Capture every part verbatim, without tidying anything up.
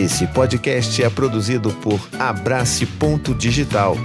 Esse podcast é produzido por Abrace.digital.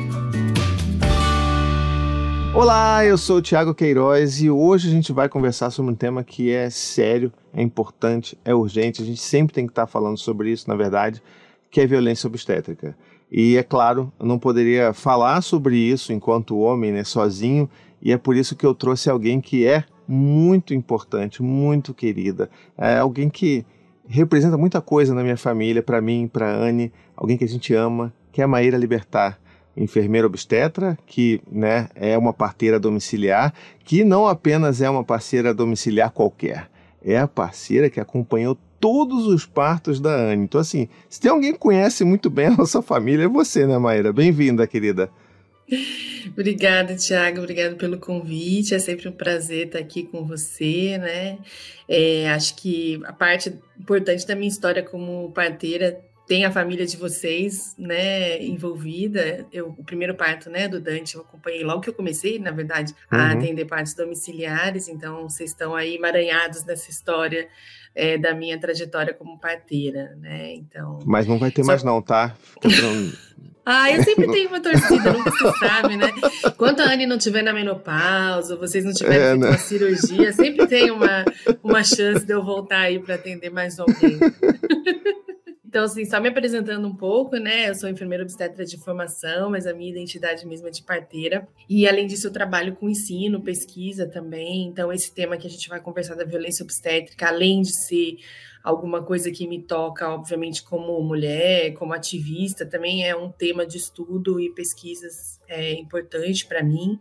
Olá, eu sou o Thiago Queiroz e hoje a gente vai conversar sobre um tema que é sério, é importante, é urgente. A gente sempre tem que estar falando sobre isso, na verdade, que é violência obstétrica. E, é claro, eu não poderia falar sobre isso enquanto homem, né, sozinho, e é por isso que eu trouxe alguém que é muito importante, muito querida, é alguém que representa muita coisa na minha família, para mim, para Anne, alguém que a gente ama, que é a Maíra Libertar. Enfermeira obstetra, que né, é uma parteira domiciliar, que não apenas é uma parceira domiciliar qualquer, é a parceira que acompanhou todos os partos da Anne. Então, assim, se tem alguém que conhece muito bem a nossa família, é você, né, Maíra? Bem-vinda, querida. Obrigada, Thiago, obrigado pelo convite, é sempre um prazer estar aqui com você, né? É, acho que a parte importante da minha história como parteira tem a família de vocês, né, envolvida. Eu, o primeiro parto, né, do Dante, eu acompanhei logo que eu comecei, na verdade, uhum. a atender partos domiciliares. Então, vocês estão aí emaranhados nessa história é, da minha trajetória como parteira, né? Então. Mas não vai ter só... mais não, tá? Ah, eu sempre tenho uma torcida, nunca se sabe, né? Quando a Anne não estiver na menopausa, vocês não tiverem feito é, né? uma cirurgia, sempre tem uma, uma chance de eu voltar aí para atender mais alguém. Então, assim, só me apresentando um pouco, né? Eu sou enfermeira obstetra de formação, mas a minha identidade mesmo é de parteira. E, além disso, eu trabalho com ensino, pesquisa também. Então, esse tema que a gente vai conversar da violência obstétrica, além de ser alguma coisa que me toca, obviamente, como mulher, como ativista, também é um tema de estudo e pesquisas é, importante para mim.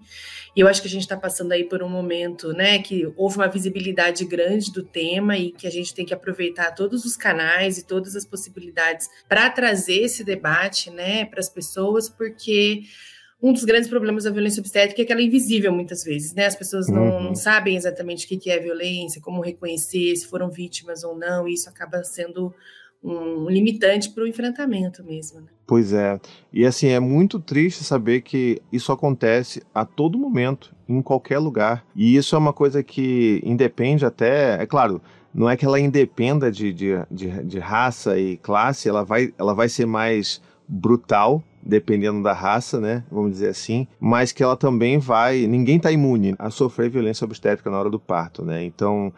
E eu acho que a gente está passando aí por um momento, né, que houve uma visibilidade grande do tema e que a gente tem que aproveitar todos os canais e todas as possibilidades para trazer esse debate, né, para as pessoas, porque um dos grandes problemas da violência obstétrica é que ela é invisível muitas vezes, né? As pessoas não, uhum. não sabem exatamente o que é violência, como reconhecer, se foram vítimas ou não, e isso acaba sendo um limitante para o enfrentamento mesmo, né? Pois é, e assim, é muito triste saber que isso acontece a todo momento, em qualquer lugar, e isso é uma coisa que independe até, é claro, não é que ela independa de, de, de, de raça e classe, ela vai, ela vai ser mais brutal, dependendo da raça, né? Vamos dizer assim, mas que ela também vai... Ninguém está imune a sofrer violência obstétrica na hora do parto, né? Então,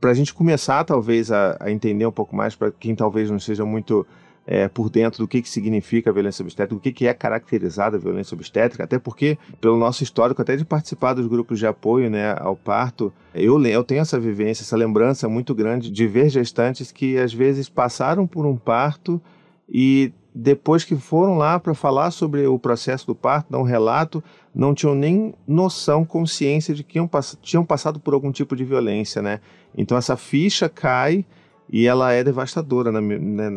para a gente começar, talvez, a, a entender um pouco mais, para quem talvez não seja muito é, por dentro do que, que significa a violência obstétrica, o que, que é caracterizada a violência obstétrica, até porque, pelo nosso histórico, até de participar dos grupos de apoio, né, ao parto, eu, eu tenho essa vivência, essa lembrança muito grande de ver gestantes que, às vezes, passaram por um parto e, depois que foram lá para falar sobre o processo do parto, dar um relato, não tinham nem noção, consciência de que tinham passado por algum tipo de violência, né? Então, essa ficha cai... E ela é devastadora, né,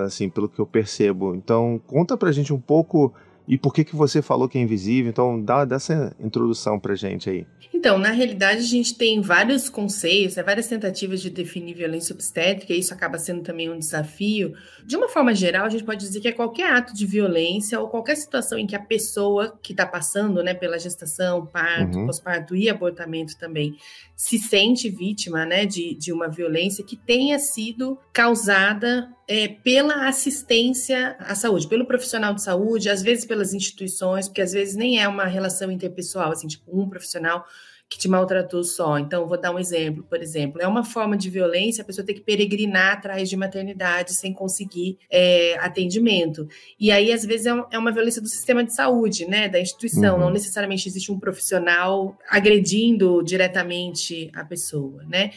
assim, pelo que eu percebo. Então, conta pra gente um pouco e por que que você falou que é invisível. Então, dá, dá essa introdução pra gente aí. Então, na realidade, a gente tem vários conceitos, né, várias tentativas de definir violência obstétrica, e isso acaba sendo também um desafio. De uma forma geral, a gente pode dizer que é qualquer ato de violência ou qualquer situação em que a pessoa que está passando, né, pela gestação, parto, uhum. pós-parto e abortamento também, se sente vítima, né, de, de uma violência que tenha sido causada é, pela assistência à saúde, pelo profissional de saúde, às vezes pelas instituições, porque às vezes nem é uma relação interpessoal, assim, tipo um profissional que te maltratou só. Então, vou dar um exemplo, por exemplo. É uma forma de violência a pessoa ter que peregrinar atrás de maternidade sem conseguir é, atendimento. E aí, às vezes, é, um, é uma violência do sistema de saúde, né, da instituição. Uhum. Não necessariamente existe um profissional agredindo diretamente a pessoa, né?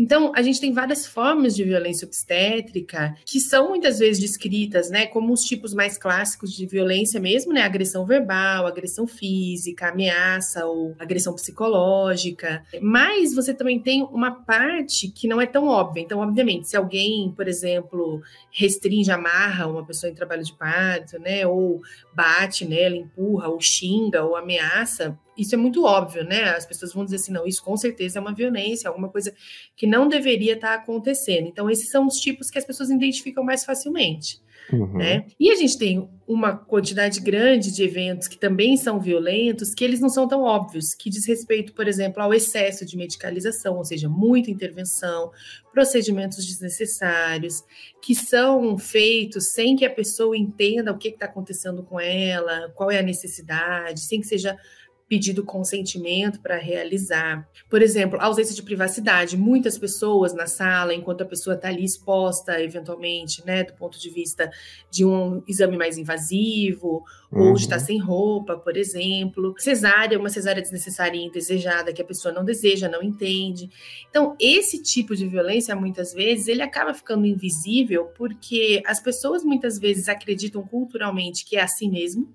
Então, a gente tem várias formas de violência obstétrica que são muitas vezes descritas, né, como os tipos mais clássicos de violência mesmo, né, agressão verbal, agressão física, ameaça ou agressão psicológica. Mas você também tem uma parte que não é tão óbvia. Então, obviamente, se alguém, por exemplo, restringe, amarra uma pessoa em trabalho de parto, né, ou bate nela, empurra, ou xinga, ou ameaça, isso é muito óbvio, né? As pessoas vão dizer assim, não, isso com certeza é uma violência, alguma coisa que não deveria estar acontecendo. Então, esses são os tipos que as pessoas identificam mais facilmente. Uhum. Né? E a gente tem uma quantidade grande de eventos que também são violentos, que eles não são tão óbvios, que diz respeito, por exemplo, ao excesso de medicalização, ou seja, muita intervenção, procedimentos desnecessários, que são feitos sem que a pessoa entenda o que está acontecendo com ela, qual é a necessidade, sem que seja pedido consentimento para realizar. Por exemplo, ausência de privacidade. Muitas pessoas na sala, enquanto a pessoa está ali exposta, eventualmente, né, do ponto de vista de um exame mais invasivo, uhum. ou de estar sem roupa, por exemplo. Cesárea, uma cesárea desnecessária e indesejada, que a pessoa não deseja, não entende. Então, esse tipo de violência, muitas vezes, ele acaba ficando invisível, porque as pessoas, muitas vezes, acreditam culturalmente que é assim mesmo.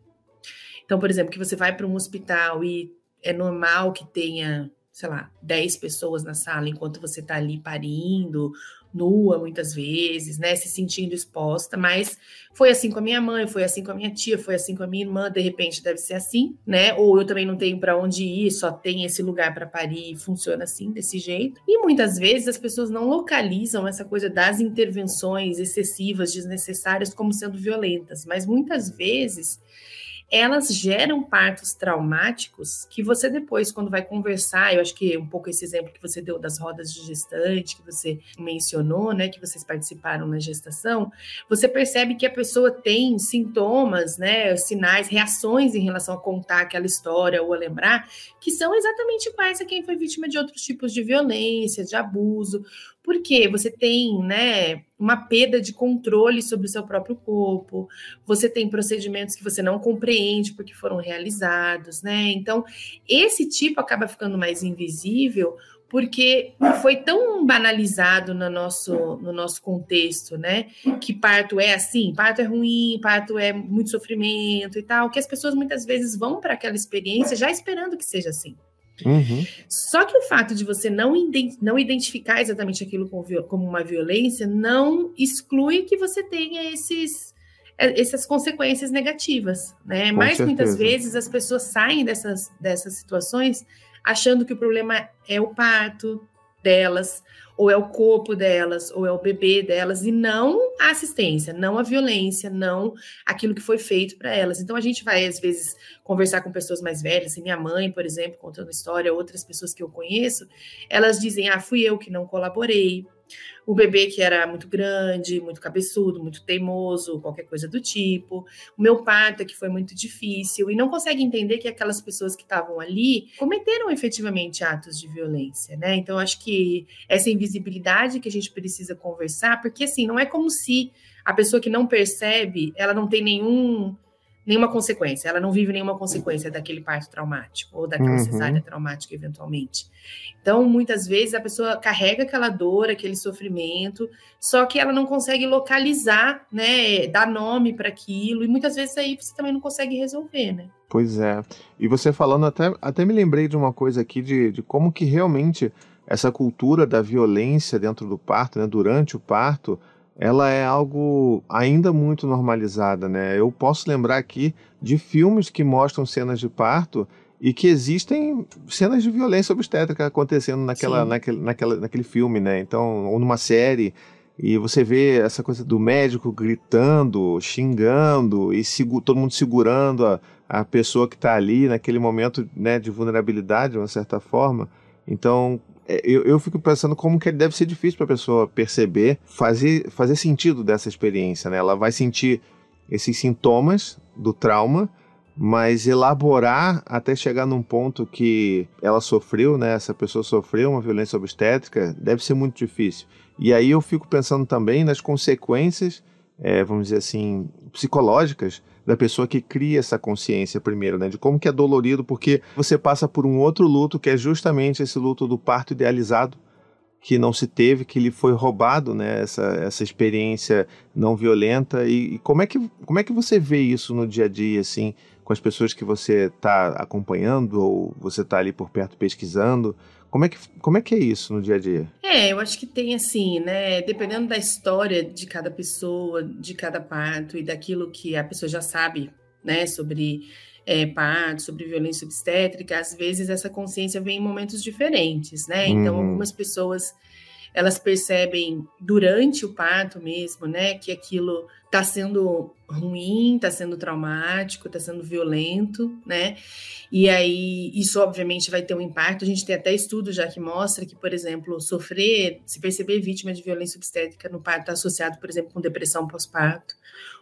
Então, por exemplo, que você vai para um hospital e é normal que tenha, sei lá, dez pessoas na sala enquanto você está ali parindo, nua muitas vezes, né, se sentindo exposta, mas foi assim com a minha mãe, foi assim com a minha tia, foi assim com a minha irmã, de repente deve ser assim, né, ou eu também não tenho para onde ir, só tem esse lugar para parir, funciona assim, desse jeito. E muitas vezes as pessoas não localizam essa coisa das intervenções excessivas, desnecessárias, como sendo violentas, mas muitas vezes elas geram partos traumáticos que você depois, quando vai conversar, eu acho que um pouco esse exemplo que você deu das rodas de gestante, que você mencionou, né, que vocês participaram na gestação, você percebe que a pessoa tem sintomas, né, sinais, reações em relação a contar aquela história ou a lembrar, que são exatamente iguais a quem foi vítima de outros tipos de violência, de abuso, porque você tem, né, uma perda de controle sobre o seu próprio corpo, você tem procedimentos que você não compreende porque foram realizados, né? Então, esse tipo acaba ficando mais invisível porque foi tão banalizado no nosso, no nosso contexto, né? Que parto é assim, parto é ruim, parto é muito sofrimento e tal, que as pessoas muitas vezes vão para aquela experiência já esperando que seja assim. Uhum. Só que o fato de você não, ident- não identificar exatamente aquilo como, viol- como uma violência não exclui que você tenha esses, essas consequências negativas, né? Com Mas certeza. Muitas vezes as pessoas saem dessas, dessas situações achando que o problema é o parto delas, ou é o corpo delas, ou é o bebê delas, e não a assistência, não a violência, não aquilo que foi feito para elas. Então, a gente vai, às vezes, conversar com pessoas mais velhas, assim, minha mãe, por exemplo, contando história, outras pessoas que eu conheço, elas dizem, ah, fui eu que não colaborei, o bebê que era muito grande, muito cabeçudo, muito teimoso, qualquer coisa do tipo, o meu parto que foi muito difícil, e não consegue entender que aquelas pessoas que estavam ali cometeram efetivamente atos de violência, né? Então, acho que essa invisibilidade que a gente precisa conversar, porque assim, não é como se a pessoa que não percebe, ela não tem nenhum, nenhuma consequência, ela não vive nenhuma consequência daquele parto traumático ou daquela uhum. cesárea traumática eventualmente. Então, muitas vezes a pessoa carrega aquela dor, aquele sofrimento, só que ela não consegue localizar, né, dar nome para aquilo, e muitas vezes aí você também não consegue resolver, né? Pois é. E você falando, até, até me lembrei de uma coisa aqui, de, de como que realmente essa cultura da violência dentro do parto, né, durante o parto, ela é algo ainda muito normalizada, né? Eu posso lembrar aqui de filmes que mostram cenas de parto e que existem cenas de violência obstétrica acontecendo naquela, naquele, naquela, naquele filme, né? Então, ou numa série, e você vê essa coisa do médico gritando, xingando, e segu- todo mundo segurando a, a pessoa que está ali naquele momento, né, de vulnerabilidade, de uma certa forma. Então, Eu, eu fico pensando como que deve ser difícil para a pessoa perceber, fazer, fazer sentido dessa experiência, né? Ela vai sentir esses sintomas do trauma, mas elaborar até chegar num ponto que ela sofreu, né? Essa pessoa sofreu uma violência obstétrica, deve ser muito difícil. E aí eu fico pensando também nas consequências, é, vamos dizer assim, psicológicas, da pessoa que cria essa consciência primeiro, né? De como que é dolorido, porque você passa por um outro luto, que é justamente esse luto do parto idealizado, que não se teve, que lhe foi roubado, né? Essa, essa experiência não violenta. E, e como é que, como é que você vê isso no dia a dia, assim, com as pessoas que você está acompanhando ou você está ali por perto pesquisando? Como é que, como é que é isso no dia a dia? É, eu acho que tem assim, né, dependendo da história de cada pessoa, de cada parto e daquilo que a pessoa já sabe, né, sobre é, parto, sobre violência obstétrica, às vezes essa consciência vem em momentos diferentes, né? Então, uhum. algumas pessoas, elas percebem durante o parto mesmo, né, que aquilo está sendo ruim, está sendo traumático, está sendo violento, né, e aí isso obviamente vai ter um impacto. A gente tem até estudo já que mostra que, por exemplo, sofrer, se perceber vítima de violência obstétrica no parto está associado, por exemplo, com depressão pós-parto,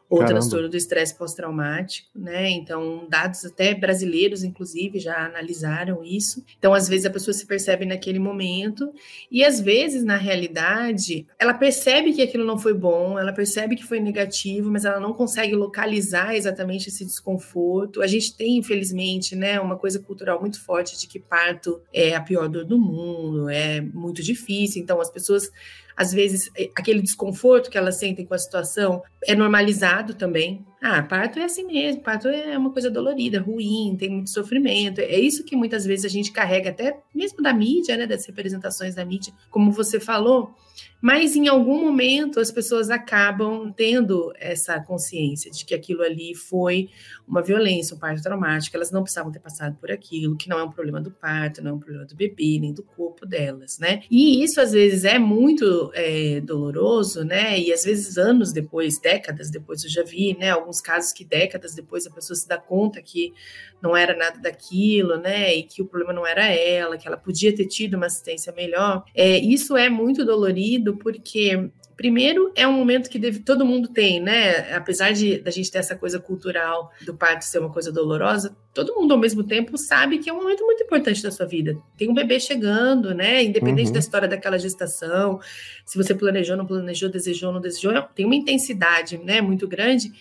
ou Caramba. transtorno do estresse pós-traumático, né? Então, dados até brasileiros, inclusive, já analisaram isso. Então, às vezes, a pessoa se percebe naquele momento e, às vezes, na realidade, ela percebe que aquilo não foi bom, ela percebe que foi negativo, mas ela não consegue localizar exatamente esse desconforto. A gente tem, infelizmente, né, uma coisa cultural muito forte de que parto é a pior dor do mundo, é muito difícil. Então, as pessoas... Às vezes, aquele desconforto que elas sentem com a situação é normalizado também. Ah, parto é assim mesmo, parto é uma coisa dolorida, ruim, tem muito sofrimento. É isso que muitas vezes a gente carrega até mesmo da mídia, né, das representações da mídia, como você falou. Mas em algum momento as pessoas acabam tendo essa consciência de que aquilo ali foi uma violência, um parto traumático, elas não precisavam ter passado por aquilo, que não é um problema do parto, não é um problema do bebê, nem do corpo delas, né? E isso às vezes é muito é, doloroso, né? E às vezes anos depois, décadas depois, eu já vi, né, alguns casos que décadas depois a pessoa se dá conta que não era nada daquilo, né? E que o problema não era ela, que ela podia ter tido uma assistência melhor. É, isso é muito dolorido, porque, primeiro, é um momento que deve, todo mundo tem, né? Apesar de da gente ter essa coisa cultural do parto ser uma coisa dolorosa, todo mundo, ao mesmo tempo, sabe que é um momento muito importante da sua vida. Tem um bebê chegando, né? Independente uhum. da história daquela gestação, se você planejou, não planejou, desejou, não desejou, tem uma intensidade, né, muito grande.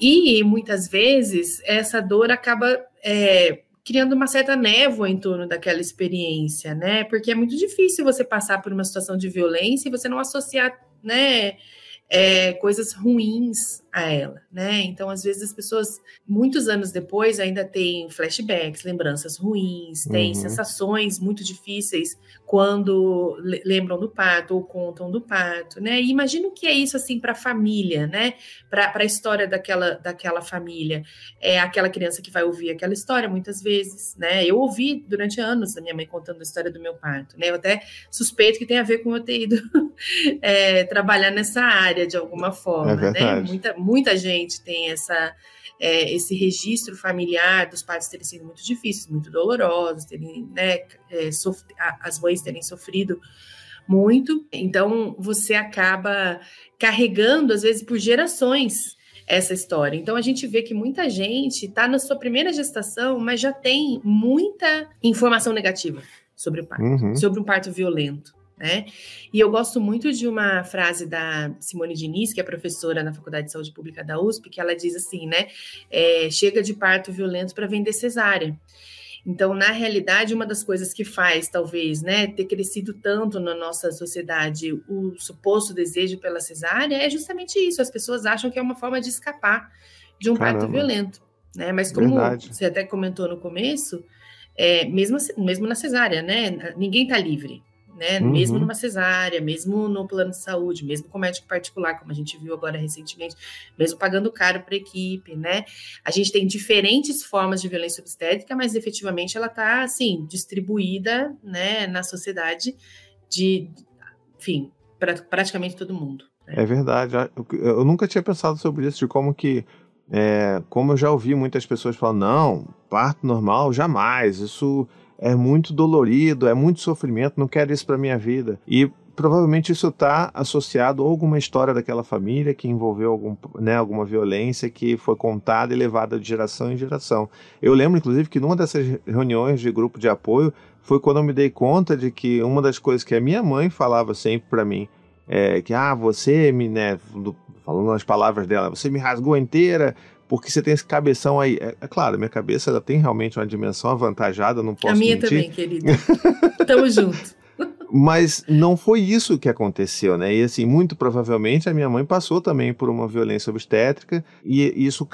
E, muitas vezes, essa dor acaba... É, criando uma certa névoa em torno daquela experiência, né? Porque é muito difícil você passar por uma situação de violência e você não associar, né, é, coisas ruins a ela, né? Então, às vezes, as pessoas, muitos anos depois, ainda têm flashbacks, lembranças ruins, têm uhum. sensações muito difíceis quando lembram do parto ou contam do parto, né? E imagino que é isso, assim, para a família, né? Para a história daquela, daquela família. É aquela criança que vai ouvir aquela história, muitas vezes, né? Eu ouvi durante anos a minha mãe contando a história do meu parto, né? Eu até suspeito que tem a ver com eu ter ido é, trabalhar nessa área, de alguma forma, é verdade, né? Muita, muita gente tem essa, é, esse registro familiar dos partos terem sido muito difíceis, muito dolorosos, terem, né, é, sof- as mães terem sofrido muito. Então, você acaba carregando, às vezes, por gerações essa história. Então, a gente vê que muita gente está na sua primeira gestação, mas já tem muita informação negativa sobre o parto, uhum. sobre um parto violento, né? E eu gosto muito de uma frase da Simone Diniz, que é professora na Faculdade de Saúde Pública da U S P, que ela diz assim, né, é, chega de parto violento para vender cesárea. Então, na realidade, uma das coisas que faz, talvez, né, ter crescido tanto na nossa sociedade o suposto desejo pela cesárea é justamente isso. As pessoas acham que é uma forma de escapar de um Caramba. parto violento, né? Mas como Verdade. você até comentou no começo, é, mesmo, mesmo na cesárea, né, ninguém está livre, né? Uhum. Mesmo numa cesárea, mesmo no plano de saúde, mesmo com médico particular, como a gente viu agora recentemente, mesmo pagando caro para a equipe, né? A gente tem diferentes formas de violência obstétrica, mas efetivamente ela está, assim, distribuída, né, na sociedade de, enfim, pra, praticamente todo mundo, né? É verdade. Eu nunca tinha pensado sobre isso, de como que, é, como eu já ouvi muitas pessoas falar, não, parto normal, jamais, isso... é muito dolorido, é muito sofrimento, não quero isso para minha vida. E provavelmente isso está associado a alguma história daquela família que envolveu algum, né, alguma violência que foi contada e levada de geração em geração. Eu lembro, inclusive, que numa dessas reuniões de grupo de apoio foi quando eu me dei conta de que uma das coisas que a minha mãe falava sempre para mim é que, ah, você me, né, falando as palavras dela, você me rasgou inteira, porque você tem esse cabeção aí. É, é claro, minha cabeça ela tem realmente uma dimensão avantajada, não posso mentir. A minha também, querida. Tamo junto. Mas não foi isso que aconteceu, né? E assim, muito provavelmente a minha mãe passou também por uma violência obstétrica e isso,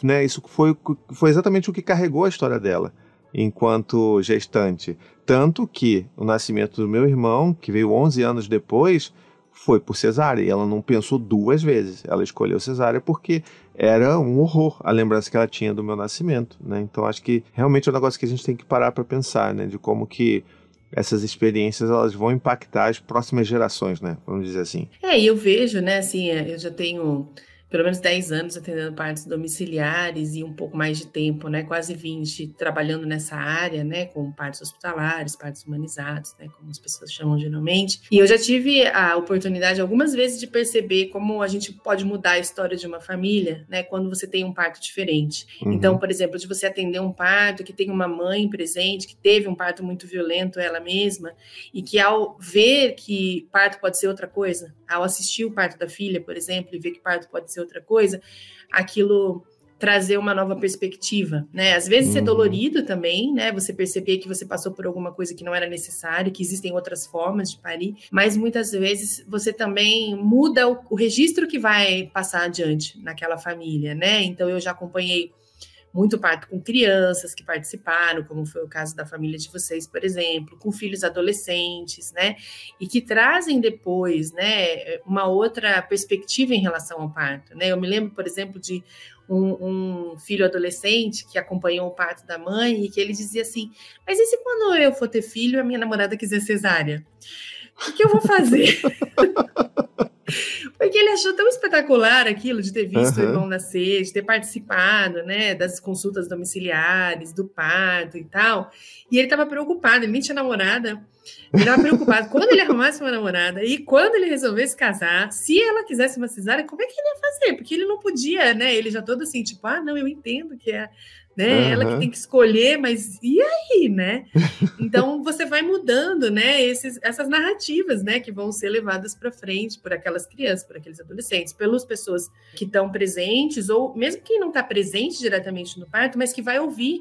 né, isso foi, foi exatamente o que carregou a história dela enquanto gestante. Tanto que o nascimento do meu irmão, que veio onze anos depois... foi por cesárea, e ela não pensou duas vezes, ela escolheu cesárea porque era um horror a lembrança que ela tinha do meu nascimento, né? Então acho que realmente é um negócio que a gente tem que parar para pensar, né? De como que essas experiências, elas vão impactar as próximas gerações, né? Vamos dizer assim. É, e eu vejo, né, assim, eu já tenho pelo menos dez anos atendendo partos domiciliares e um pouco mais de tempo, né, quase vinte, trabalhando nessa área, né, com partos hospitalares, partos humanizados, né, como as pessoas chamam geralmente. E eu já tive a oportunidade algumas vezes de perceber como a gente pode mudar a história de uma família, né, quando você tem um parto diferente. Uhum. Então, por exemplo, de você atender um parto que tem uma mãe presente, que teve um parto muito violento ela mesma, e que ao ver que parto pode ser outra coisa, ao assistir o parto da filha, por exemplo, e ver que parto pode ser outra coisa, aquilo trazer uma nova perspectiva, né? Às vezes uhum. ser dolorido também, né? Você perceber que você passou por alguma coisa que não era necessária, que existem outras formas de parir, mas muitas vezes você também muda o, o registro que vai passar adiante naquela família, né? Então eu já acompanhei muito parto com crianças que participaram, como foi o caso da família de vocês, por exemplo, com filhos adolescentes, né? E que trazem depois, né, uma outra perspectiva em relação ao parto, né? Eu me lembro, por exemplo, de um, um filho adolescente que acompanhou o parto da mãe e que ele dizia assim, mas e se quando eu for ter filho a minha namorada quiser cesárea? O que eu vou fazer? Porque ele achou tão espetacular aquilo de ter visto uhum. o irmão nascer, de ter participado, né, das consultas domiciliares, do parto e tal. E ele estava preocupado, ele nem tinha namorada. Ele estava preocupado quando ele arrumasse uma namorada e quando ele resolvesse casar, se ela quisesse uma cesárea, como é que ele ia fazer? Porque ele não podia, né? Ele já todo assim, tipo, ah, não, eu entendo que é, né, uhum. ela que tem que escolher, mas e aí, né? Então você vai mudando, né, esses, essas narrativas, né, que vão ser levadas para frente por aquelas crianças, por aqueles adolescentes, pelas pessoas que estão presentes, ou mesmo quem não está presente diretamente no parto, mas que vai ouvir,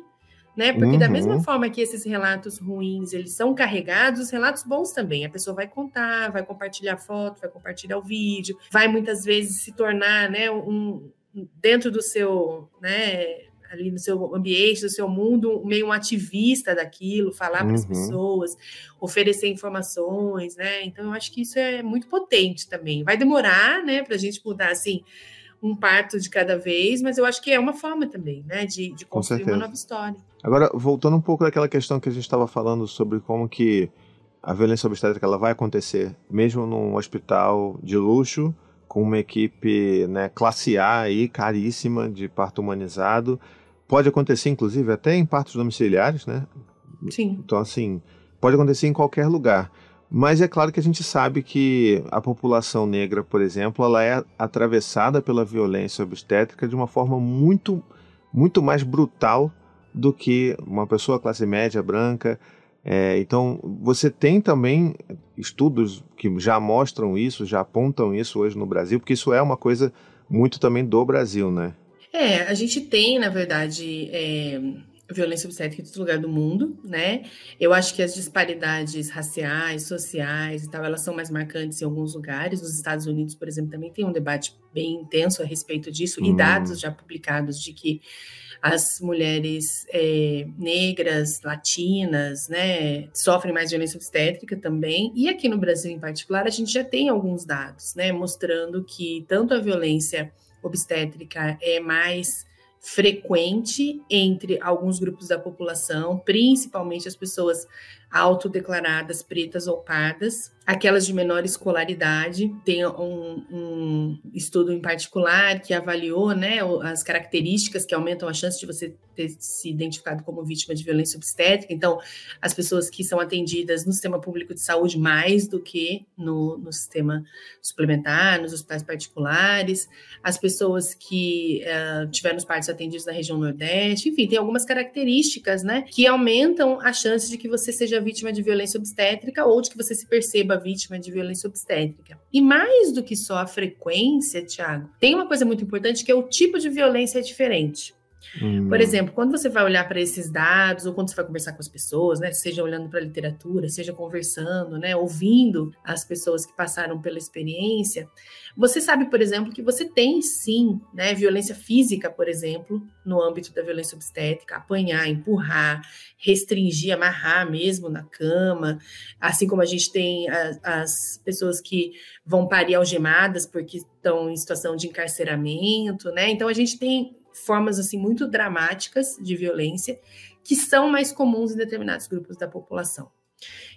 né? Porque uhum. da mesma forma que esses relatos ruins, eles são carregados, os relatos bons também, a pessoa vai contar, vai compartilhar foto, vai compartilhar o vídeo, vai muitas vezes se tornar, né, um, dentro do seu, né, ali no seu ambiente, no seu mundo, meio um ativista daquilo, falar uhum. para as pessoas, oferecer informações, né? Então, eu acho que isso é muito potente também. Vai demorar, né, para a gente mudar, assim, um parto de cada vez, mas eu acho que é uma forma também, né, de, de construir uma nova história. Agora, voltando um pouco daquela questão que a gente estava falando sobre como que a violência obstétrica ela vai acontecer, mesmo num hospital de luxo, com uma equipe, né, classe A aí, caríssima, de parto humanizado, pode acontecer, inclusive, até em partos domiciliares, né? Sim. Então, assim, pode acontecer em qualquer lugar. Mas é claro que a gente sabe que a população negra, por exemplo, ela é atravessada pela violência obstétrica de uma forma muito, muito mais brutal do que uma pessoa classe média, branca. É, então, você tem também estudos que já mostram isso, já apontam isso hoje no Brasil, porque isso é uma coisa muito também do Brasil, né? É, a gente tem, na verdade, é, violência obstétrica em todo lugar do mundo, né? Eu acho que as disparidades raciais, sociais e tal, elas são mais marcantes em alguns lugares. Nos Estados Unidos, por exemplo, também tem um debate bem intenso a respeito disso, hum. e dados já publicados de que as mulheres é, negras, latinas, né, sofrem mais violência obstétrica também. E aqui no Brasil, em particular, a gente já tem alguns dados, né, mostrando que tanto a violência obstétrica é mais frequente entre alguns grupos da população, principalmente as pessoas autodeclaradas pretas ou pardas, aquelas de menor escolaridade. Tem um, um estudo em particular que avaliou, né, as características que aumentam a chance de você ter se identificado como vítima de violência obstétrica. Então, as pessoas que são atendidas no sistema público de saúde mais do que no, no sistema suplementar, nos hospitais particulares, as pessoas que uh, tiveram os partos atendidos na região nordeste, enfim, tem algumas características, né, que aumentam a chance de que você seja vítima de violência obstétrica ou de que você se perceba vítima de violência obstétrica. E mais do que só a frequência, Thiago, tem uma coisa muito importante que é o tipo de violência é diferente. Hum. Por exemplo, quando você vai olhar para esses dados, ou quando você vai conversar com as pessoas, né, seja olhando para a literatura, seja conversando, né, ouvindo as pessoas que passaram pela experiência, você sabe, por exemplo, que você tem sim, né, violência física, por exemplo, no âmbito da violência obstétrica, apanhar, empurrar, restringir, amarrar mesmo na cama, assim como a gente tem as, as pessoas que vão parir algemadas porque estão em situação de encarceramento, né? Então a gente tem formas assim muito dramáticas de violência que são mais comuns em determinados grupos da população.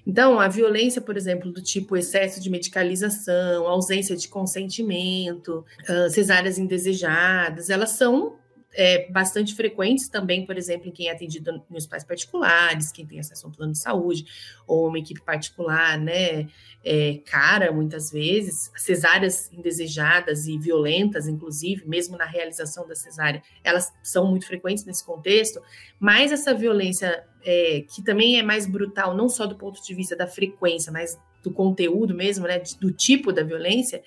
Então, a violência, por exemplo, do tipo excesso de medicalização, ausência de consentimento, cesáreas indesejadas, elas são é, bastante frequentes também, por exemplo, em quem é atendido nos hospitais particulares, quem tem acesso a um plano de saúde, ou uma equipe particular, né, é, cara, muitas vezes, cesáreas indesejadas e violentas, inclusive, mesmo na realização da cesárea, elas são muito frequentes nesse contexto, mas essa violência é, que também é mais brutal, não só do ponto de vista da frequência, mas do conteúdo mesmo, né, do tipo da violência,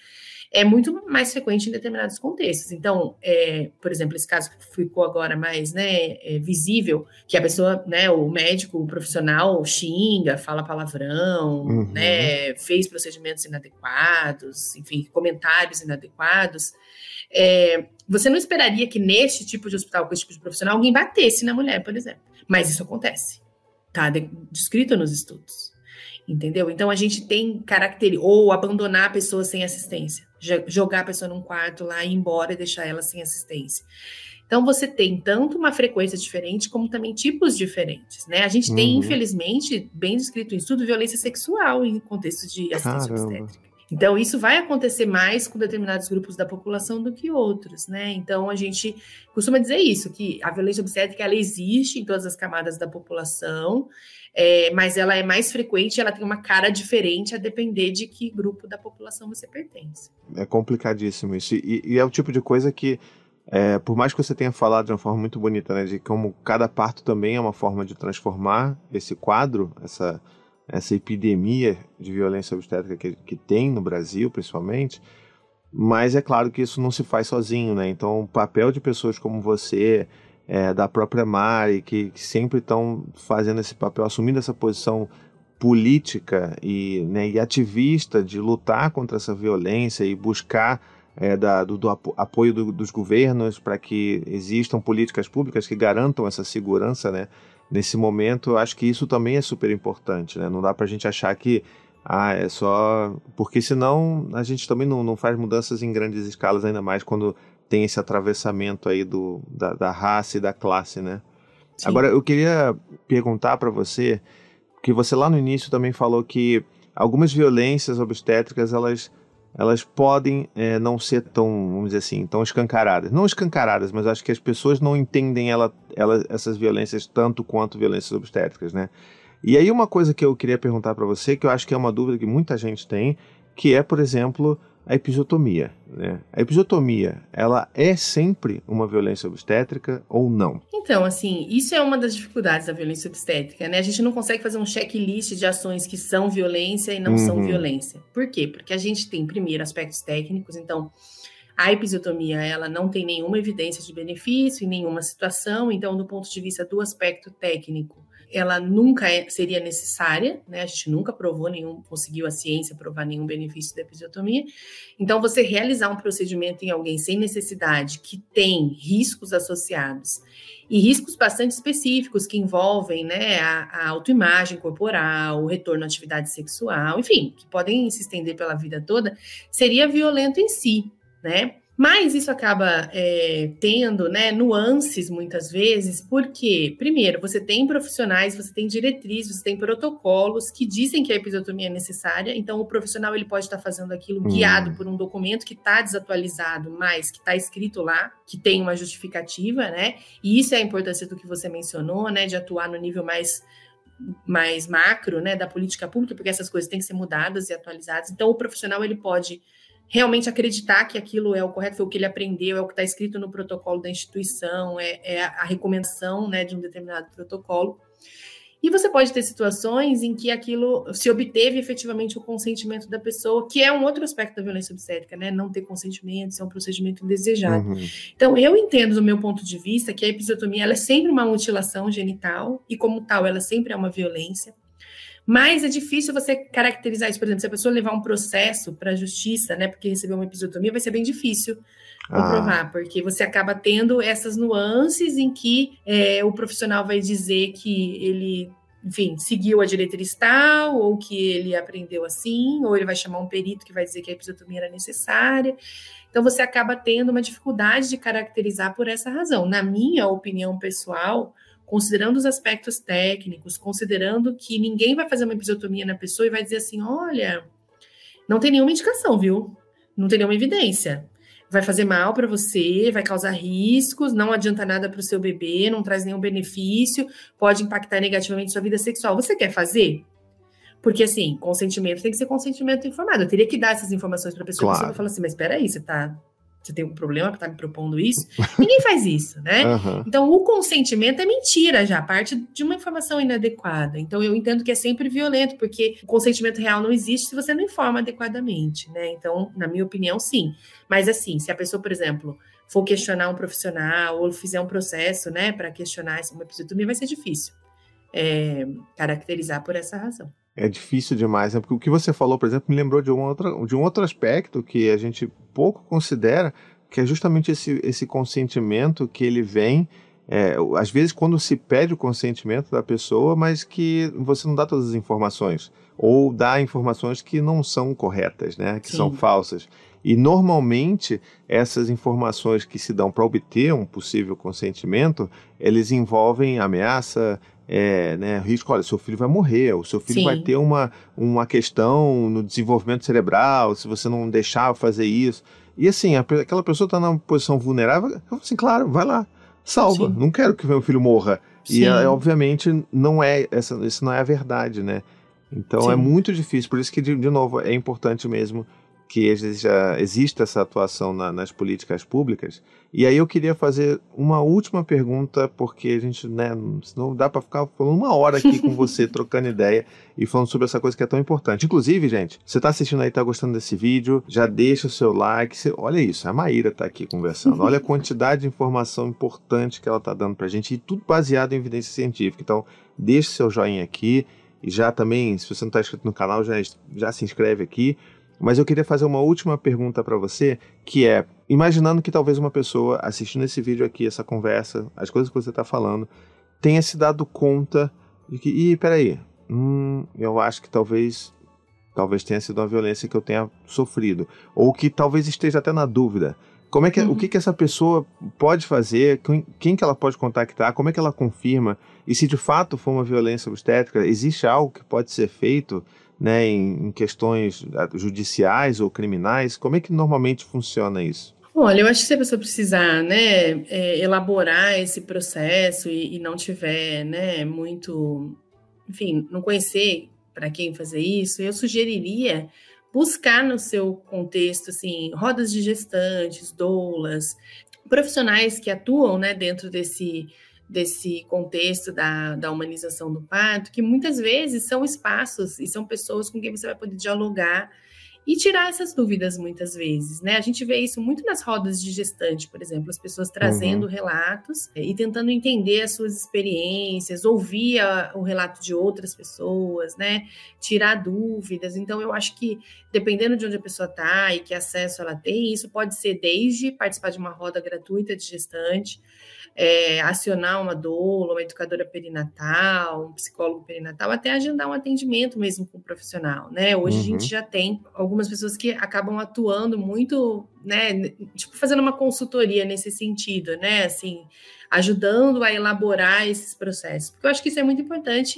é muito mais frequente em determinados contextos. Então, é, por exemplo, esse caso que ficou agora mais, né, é, visível, que a pessoa, né, o médico, o profissional xinga, fala palavrão, uhum. né, fez procedimentos inadequados, enfim, comentários inadequados. É, você não esperaria que neste tipo de hospital, com esse tipo de profissional, alguém batesse na mulher, por exemplo. Mas isso acontece, tá? Descrito nos estudos. Entendeu? Então, a gente tem características, ou abandonar a pessoa sem assistência, jogar a pessoa num quarto lá, ir embora e deixar ela sem assistência. Então, você tem tanto uma frequência diferente, como também tipos diferentes, né? A gente tem, uhum. infelizmente, bem descrito em estudo, violência sexual em contexto de assistência Caramba. obstétrica. Então, isso vai acontecer mais com determinados grupos da população do que outros, né? Então, a gente costuma dizer isso, que a violência obstétrica, ela existe em todas as camadas da população, é, mas ela é mais frequente, ela tem uma cara diferente a depender de que grupo da população você pertence. É complicadíssimo isso, e, e é o tipo de coisa que, é, por mais que você tenha falado de uma forma muito bonita, né, de como cada parto também é uma forma de transformar esse quadro, essa... essa epidemia de violência obstétrica que, que tem no Brasil, principalmente, mas é claro que isso não se faz sozinho, né? Então, o papel de pessoas como você, é, da própria Mari, que, que sempre estão fazendo esse papel, assumindo essa posição política e, né, e ativista de lutar contra essa violência e buscar é, da, do, do apoio do, dos governos para que existam políticas públicas que garantam essa segurança, né? Nesse momento, eu acho que isso também é super importante, né? Não dá pra gente achar que, ah, é só... Porque senão a gente também não, não faz mudanças em grandes escalas, ainda mais quando tem esse atravessamento aí do, da, da raça e da classe, né? Sim. Agora, eu queria perguntar pra você, que você lá no início também falou que algumas violências obstétricas, elas, elas podem é, não ser tão, vamos dizer assim, tão escancaradas. Não escancaradas, mas acho que as pessoas não entendem ela Ela, essas violências tanto quanto violências obstétricas, né? E aí uma coisa que eu queria perguntar para você, que eu acho que é uma dúvida que muita gente tem, que é, por exemplo, a episiotomia, né? A episiotomia, ela é sempre uma violência obstétrica ou não? Então, assim, isso é uma das dificuldades da violência obstétrica, né? A gente não consegue fazer um checklist de ações que são violência e não uhum. são violência. Por quê? Porque a gente tem, primeiro, aspectos técnicos, então... A episiotomia, ela não tem nenhuma evidência de benefício em nenhuma situação, então, do ponto de vista do aspecto técnico, ela nunca é, seria necessária, né? A gente nunca provou nenhum, conseguiu a ciência provar nenhum benefício da episiotomia. Então, você realizar um procedimento em alguém sem necessidade, que tem riscos associados, e riscos bastante específicos que envolvem, né, a, a autoimagem corporal, o retorno à atividade sexual, enfim, que podem se estender pela vida toda, seria violento em si. Né? Mas isso acaba é, tendo, né, nuances muitas vezes, porque, primeiro, você tem profissionais, você tem diretrizes, você tem protocolos que dizem que a episiotomia é necessária, então o profissional ele pode estar fazendo aquilo hum. guiado por um documento que está desatualizado, mas que está escrito lá, que tem uma justificativa, né? E isso é a importância do que você mencionou, né, de atuar no nível mais... mais macro, né, da política pública, porque essas coisas têm que ser mudadas e atualizadas. Então, o profissional ele pode realmente acreditar que aquilo é o correto, foi o que ele aprendeu, é o que está escrito no protocolo da instituição, é, é a recomendação, né, de um determinado protocolo. E você pode ter situações em que aquilo se obteve efetivamente o consentimento da pessoa, que é um outro aspecto da violência obstétrica, né? Não ter consentimento, ser um procedimento indesejado. Uhum. Então, eu entendo, do meu ponto de vista, que a episiotomia ela é sempre uma mutilação genital e, como tal, ela sempre é uma violência. Mas é difícil você caracterizar isso. Por exemplo, se a pessoa levar um processo para a justiça, né, porque recebeu uma episiotomia, vai ser bem difícil comprovar, ah. porque você acaba tendo essas nuances em que é, o profissional vai dizer que ele, enfim, seguiu a diretriz tal, ou que ele aprendeu assim, ou ele vai chamar um perito que vai dizer que a episiotomia era necessária. Então, você acaba tendo uma dificuldade de caracterizar por essa razão. Na minha opinião pessoal, considerando os aspectos técnicos, considerando que ninguém vai fazer uma episiotomia na pessoa e vai dizer assim, olha, não tem nenhuma indicação, viu? Não tem nenhuma evidência. Vai fazer mal para você, vai causar riscos, não adianta nada para o seu bebê, não traz nenhum benefício, pode impactar negativamente sua vida sexual. Você quer fazer? Porque, assim, consentimento tem que ser consentimento informado. Eu teria que dar essas informações para a pessoa. Claro. A pessoa fala assim, mas espera aí, você tá... você tem um problema que tá me propondo isso, ninguém faz isso, né? Uhum. Então, o consentimento é mentira já, parte de uma informação inadequada. Então, eu entendo que é sempre violento, porque o consentimento real não existe se você não informa adequadamente, né? Então, na minha opinião, sim. Mas, assim, se a pessoa, por exemplo, for questionar um profissional ou fizer um processo, né, para questionar uma episiotomia, vai ser difícil é, caracterizar por essa razão. É difícil demais, né? Porque o que você falou, por exemplo, me lembrou de um outro, de um outro aspecto que a gente pouco considera, que é justamente esse, esse consentimento que ele vem, é, às vezes quando se pede o consentimento da pessoa, mas que você não dá todas as informações, ou dá informações que não são corretas, né? Que Sim. são falsas. E normalmente essas informações que se dão para obter um possível consentimento, eles envolvem ameaça, É, né, risco, olha, seu filho vai morrer, o seu filho Sim. vai ter uma, uma questão no desenvolvimento cerebral, se você não deixar fazer isso. E assim, a, aquela pessoa está numa posição vulnerável, eu falo assim, claro, vai lá, salva, Sim. não quero que meu filho morra. Sim. E é, obviamente não é, essa, isso não é a verdade, né? Então Sim. é muito difícil, por isso que, de, de novo, é importante mesmo que já exista essa atuação na, nas políticas públicas. E aí eu queria fazer uma última pergunta, porque a gente, né, senão dá para ficar falando uma hora aqui com você, trocando ideia e falando sobre essa coisa que é tão importante. Inclusive, gente, você está assistindo aí, está gostando desse vídeo, já deixa o seu like. Você, olha isso, a Maíra está aqui conversando. Olha a quantidade de informação importante que ela está dando para a gente, e tudo baseado em evidência científica. Então, deixa o seu joinha aqui, e já também, se você não está inscrito no canal, já, já se inscreve aqui. Mas eu queria fazer uma última pergunta para você, que é, imaginando que talvez uma pessoa assistindo esse vídeo aqui, essa conversa, as coisas que você está falando, tenha se dado conta de que, ih, peraí, hum, eu acho que talvez, talvez tenha sido uma violência que eu tenha sofrido, ou que talvez esteja até na dúvida. Como é que, uhum. O que, que essa pessoa pode fazer, quem, quem que ela pode contactar, como é que ela confirma, e se de fato for uma violência obstétrica, existe algo que pode ser feito, né, em questões judiciais ou criminais? Como é que normalmente funciona isso? Olha, eu acho que se a pessoa precisar, né, é, elaborar esse processo e, e não tiver, né, muito, enfim, não conhecer para quem fazer isso, eu sugeriria buscar no seu contexto, assim, rodas de gestantes, doulas, profissionais que atuam, né, dentro desse... desse contexto da, da humanização do parto, que muitas vezes são espaços e são pessoas com quem você vai poder dialogar e tirar essas dúvidas muitas vezes, né? A gente vê isso muito nas rodas de gestante, por exemplo, as pessoas trazendo uhum. relatos e tentando entender as suas experiências, ouvir a, o relato de outras pessoas, né? Tirar dúvidas. Então, eu acho que, dependendo de onde a pessoa está e que acesso ela tem, isso pode ser desde participar de uma roda gratuita de gestante, É, acionar uma doula, uma educadora perinatal, um psicólogo perinatal, até agendar um atendimento mesmo com o profissional, né? Hoje uhum. a gente já tem algumas pessoas que acabam atuando muito, né? Tipo, fazendo uma consultoria nesse sentido, né? Assim, ajudando a elaborar esses processos. Porque eu acho que isso é muito importante,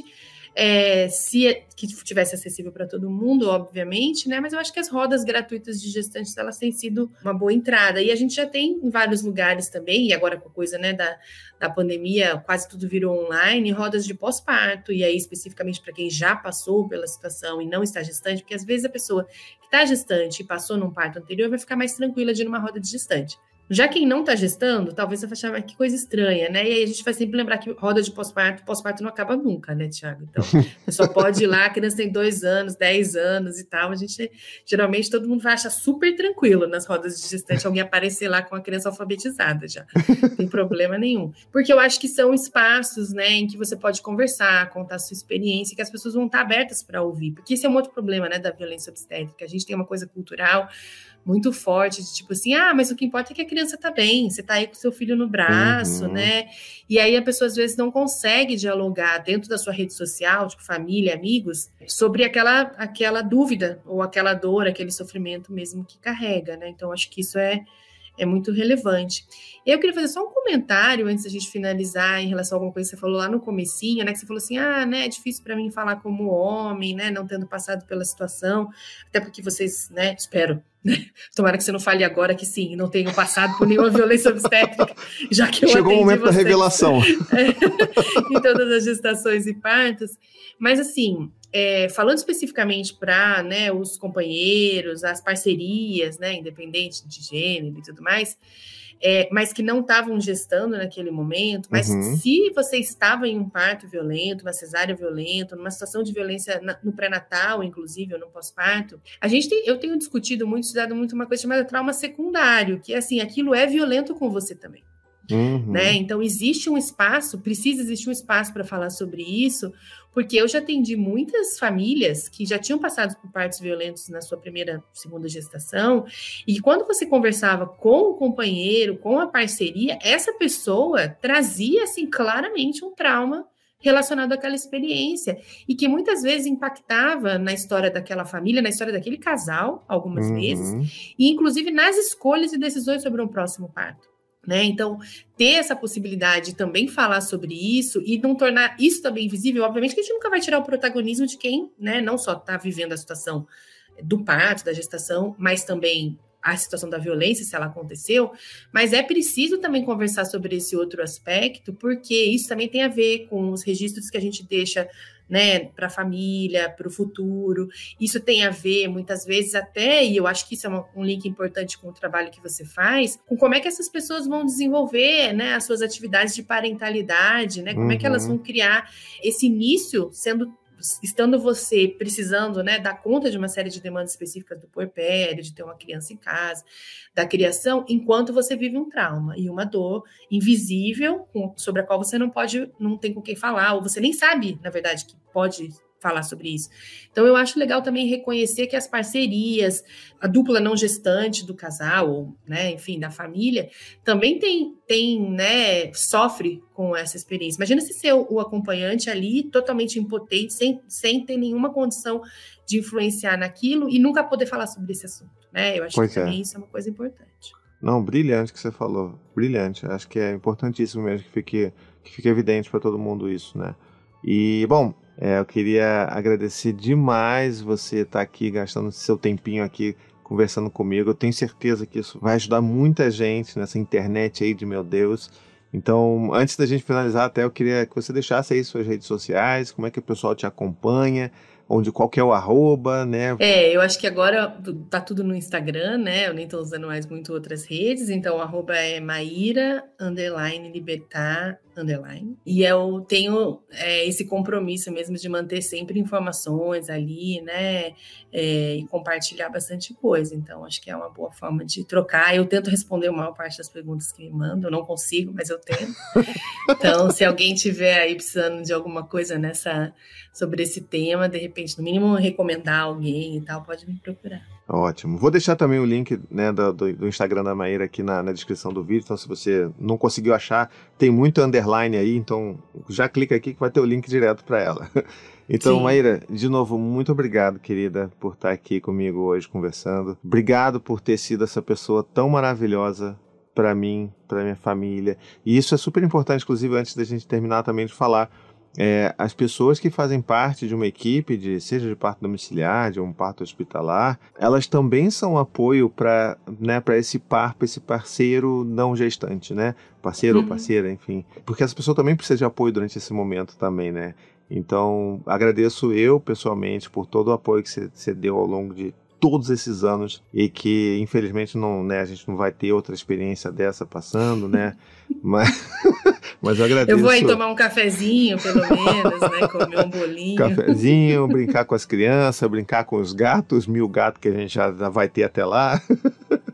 é, se que tivesse acessível para todo mundo, obviamente, né? Mas eu acho que as rodas gratuitas de gestantes, elas têm sido uma boa entrada. E a gente já tem em vários lugares também, e agora com a coisa, né, da, da pandemia, quase tudo virou online, rodas de pós-parto, e aí especificamente para quem já passou pela situação e não está gestante, porque às vezes a pessoa que está gestante e passou num parto anterior vai ficar mais tranquila de ir numa roda de gestante. Já quem não está gestando, talvez você vai achar, mas que coisa estranha, né? E aí a gente vai sempre lembrar que roda de pós-parto, pós-parto não acaba nunca, né, Thiago? Então, você só pode ir lá, a criança tem dois anos, dez anos e tal. A gente, geralmente, todo mundo vai achar super tranquilo nas rodas de gestante alguém aparecer lá com a criança alfabetizada já. Não tem problema nenhum. Porque eu acho que são espaços, né, em que você pode conversar, contar a sua experiência, que as pessoas vão estar abertas para ouvir. Porque esse é um outro problema, né, da violência obstétrica. A gente tem uma coisa cultural muito forte, de tipo assim, ah, mas o que importa é que a criança tá bem, você tá aí com seu filho no braço, uhum. né? E aí a pessoa às vezes não consegue dialogar dentro da sua rede social, tipo família, amigos, sobre aquela, aquela dúvida ou aquela dor, aquele sofrimento mesmo que carrega, né? Então acho que isso é, é muito relevante. Eu queria fazer só um comentário antes da gente finalizar em relação a alguma coisa que você falou lá no comecinho, né? Que você falou assim, ah, né, é difícil para mim falar como homem, né? Não tendo passado pela situação, até porque vocês, né, espero, tomara que você não fale agora que sim, não tenho passado por nenhuma violência obstétrica, já que eu chegou o momento da revelação em todas as gestações e partos. Mas assim, é, falando especificamente para, né, os companheiros, as parcerias, né, independente de gênero e tudo mais, é, mas que não estavam gestando naquele momento, mas uhum. se você estava em um parto violento, uma cesárea violenta, numa situação de violência na, no pré-natal, inclusive, ou no pós-parto, a gente tem, eu tenho discutido muito, estudado muito uma coisa chamada trauma secundário, que assim, aquilo é violento com você também. Uhum. Né? Então existe um espaço, precisa existir um espaço para falar sobre isso, porque eu já atendi muitas famílias que já tinham passado por partos violentos na sua primeira, segunda gestação, e quando você conversava com o companheiro, com a parceria, essa pessoa trazia assim claramente um trauma relacionado àquela experiência, e que muitas vezes impactava na história daquela família, na história daquele casal, algumas uhum. vezes, e inclusive nas escolhas e decisões sobre um próximo parto. Né? Então, ter essa possibilidade de também falar sobre isso e não tornar isso também visível, obviamente que a gente nunca vai tirar o protagonismo de quem, né, não só está vivendo a situação do parto, da gestação, mas também a situação da violência, se ela aconteceu, mas é preciso também conversar sobre esse outro aspecto, porque isso também tem a ver com os registros que a gente deixa, né, para a família, para o futuro. Isso tem a ver, muitas vezes, até, e eu acho que isso é uma, um link importante com o trabalho que você faz, com como é que essas pessoas vão desenvolver, né, as suas atividades de parentalidade, né, como uhum. é que elas vão criar esse início, sendo, estando você precisando, né, dar conta de uma série de demandas específicas do puerpério, de ter uma criança em casa, da criação, enquanto você vive um trauma e uma dor invisível com, sobre a qual você não pode, não tem com quem falar, ou você nem sabe, na verdade, que pode falar sobre isso. Então, eu acho legal também reconhecer que as parcerias, a dupla não gestante do casal, ou, né, enfim, da família, também tem, tem, né, sofre com essa experiência. Imagina se ser o acompanhante ali, totalmente impotente, sem, sem ter nenhuma condição de influenciar naquilo e nunca poder falar sobre esse assunto, né? Eu acho pois que é. também isso é uma coisa importante. Não, brilhante que você falou, brilhante. Acho que é importantíssimo mesmo que fique, que fique evidente para todo mundo isso, né? E, bom, É, eu queria agradecer demais você estar aqui, gastando seu tempinho aqui, conversando comigo. Eu tenho certeza que isso vai ajudar muita gente nessa internet aí de meu Deus. Então, antes da gente finalizar, até eu queria que você deixasse aí suas redes sociais, como é que o pessoal te acompanha, onde, qual que é o arroba, né? É, eu acho que agora tá tudo no Instagram, né? Eu nem tô usando mais muito outras redes, então o arroba é Maíra, underline, libertar, underline. E eu tenho é, esse compromisso mesmo de manter sempre informações ali, né? É, e compartilhar bastante coisa. Então, acho que é uma boa forma de trocar. Eu tento responder a maior parte das perguntas que me mandam. Eu não consigo, mas eu tento. Então, se alguém tiver aí precisando de alguma coisa nessa, sobre esse tema, de repente, no mínimo, recomendar alguém e tal, pode me procurar. Ótimo. Vou deixar também o link, né, do, do Instagram da Maíra aqui na, na descrição do vídeo. Então, se você não conseguiu achar, tem muito underline aí. Então, já clica aqui que vai ter o link direto para ela. Então, sim. Maíra, de novo, muito obrigado, querida, por estar aqui comigo hoje conversando. Obrigado por ter sido essa pessoa tão maravilhosa para mim, para minha família. E isso é super importante, inclusive, antes da gente terminar também de falar. É, as pessoas que fazem parte de uma equipe, de, seja de parto domiciliar, de um parto hospitalar, elas também são apoio para, né, para esse par, para esse parceiro não gestante, né? Parceiro ou uhum. parceira, enfim. Porque essa pessoa também precisa de apoio durante esse momento também, né? Então, agradeço eu, pessoalmente, por todo o apoio que você deu ao longo de todos esses anos e que, infelizmente, não, né, a gente não vai ter outra experiência dessa passando, né? Mas, mas eu agradeço. Eu vou aí tomar um cafezinho, pelo menos, né? Comer um bolinho. Cafezinho, brincar com as crianças, brincar com os gatos, mil gatos que a gente já vai ter até lá.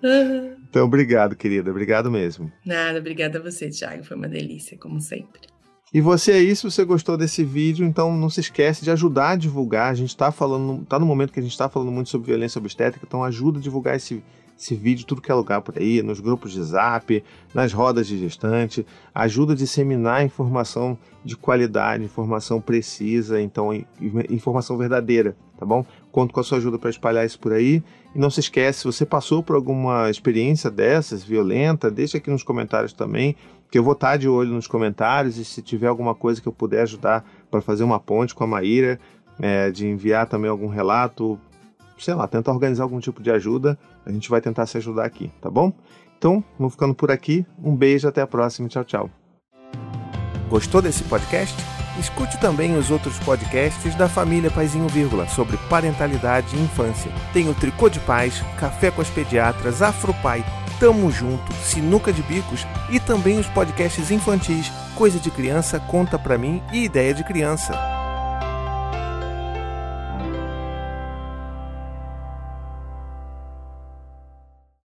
Uhum. Então, obrigado, querida. Obrigado mesmo. Nada, obrigada a você, Thiago. Foi uma delícia, como sempre. E você é isso, se você gostou desse vídeo, então não se esquece de ajudar a divulgar. A gente está falando, está no momento que a gente está falando muito sobre violência obstétrica, então ajuda a divulgar esse, esse vídeo, tudo que é lugar por aí, nos grupos de zap, nas rodas de gestante, ajuda a disseminar informação de qualidade, informação precisa, então informação verdadeira, tá bom? Conto com a sua ajuda para espalhar isso por aí. E não se esquece, se você passou por alguma experiência dessas, violenta, deixa aqui nos comentários também, que eu vou estar de olho nos comentários, e se tiver alguma coisa que eu puder ajudar para fazer uma ponte com a Maíra, é, de enviar também algum relato, sei lá, tentar organizar algum tipo de ajuda, a gente vai tentar se ajudar aqui, tá bom? Então, vou ficando por aqui, um beijo, até a próxima, tchau, tchau. Gostou desse podcast? Escute também os outros podcasts da família Paizinho Vírgula sobre parentalidade e infância. Tem o Tricô de Pais, Café com as Pediatras, Afropai, Tamo Junto, Sinuca de Bicos e também os podcasts infantis Coisa de Criança, Conta Pra Mim e Ideia de Criança.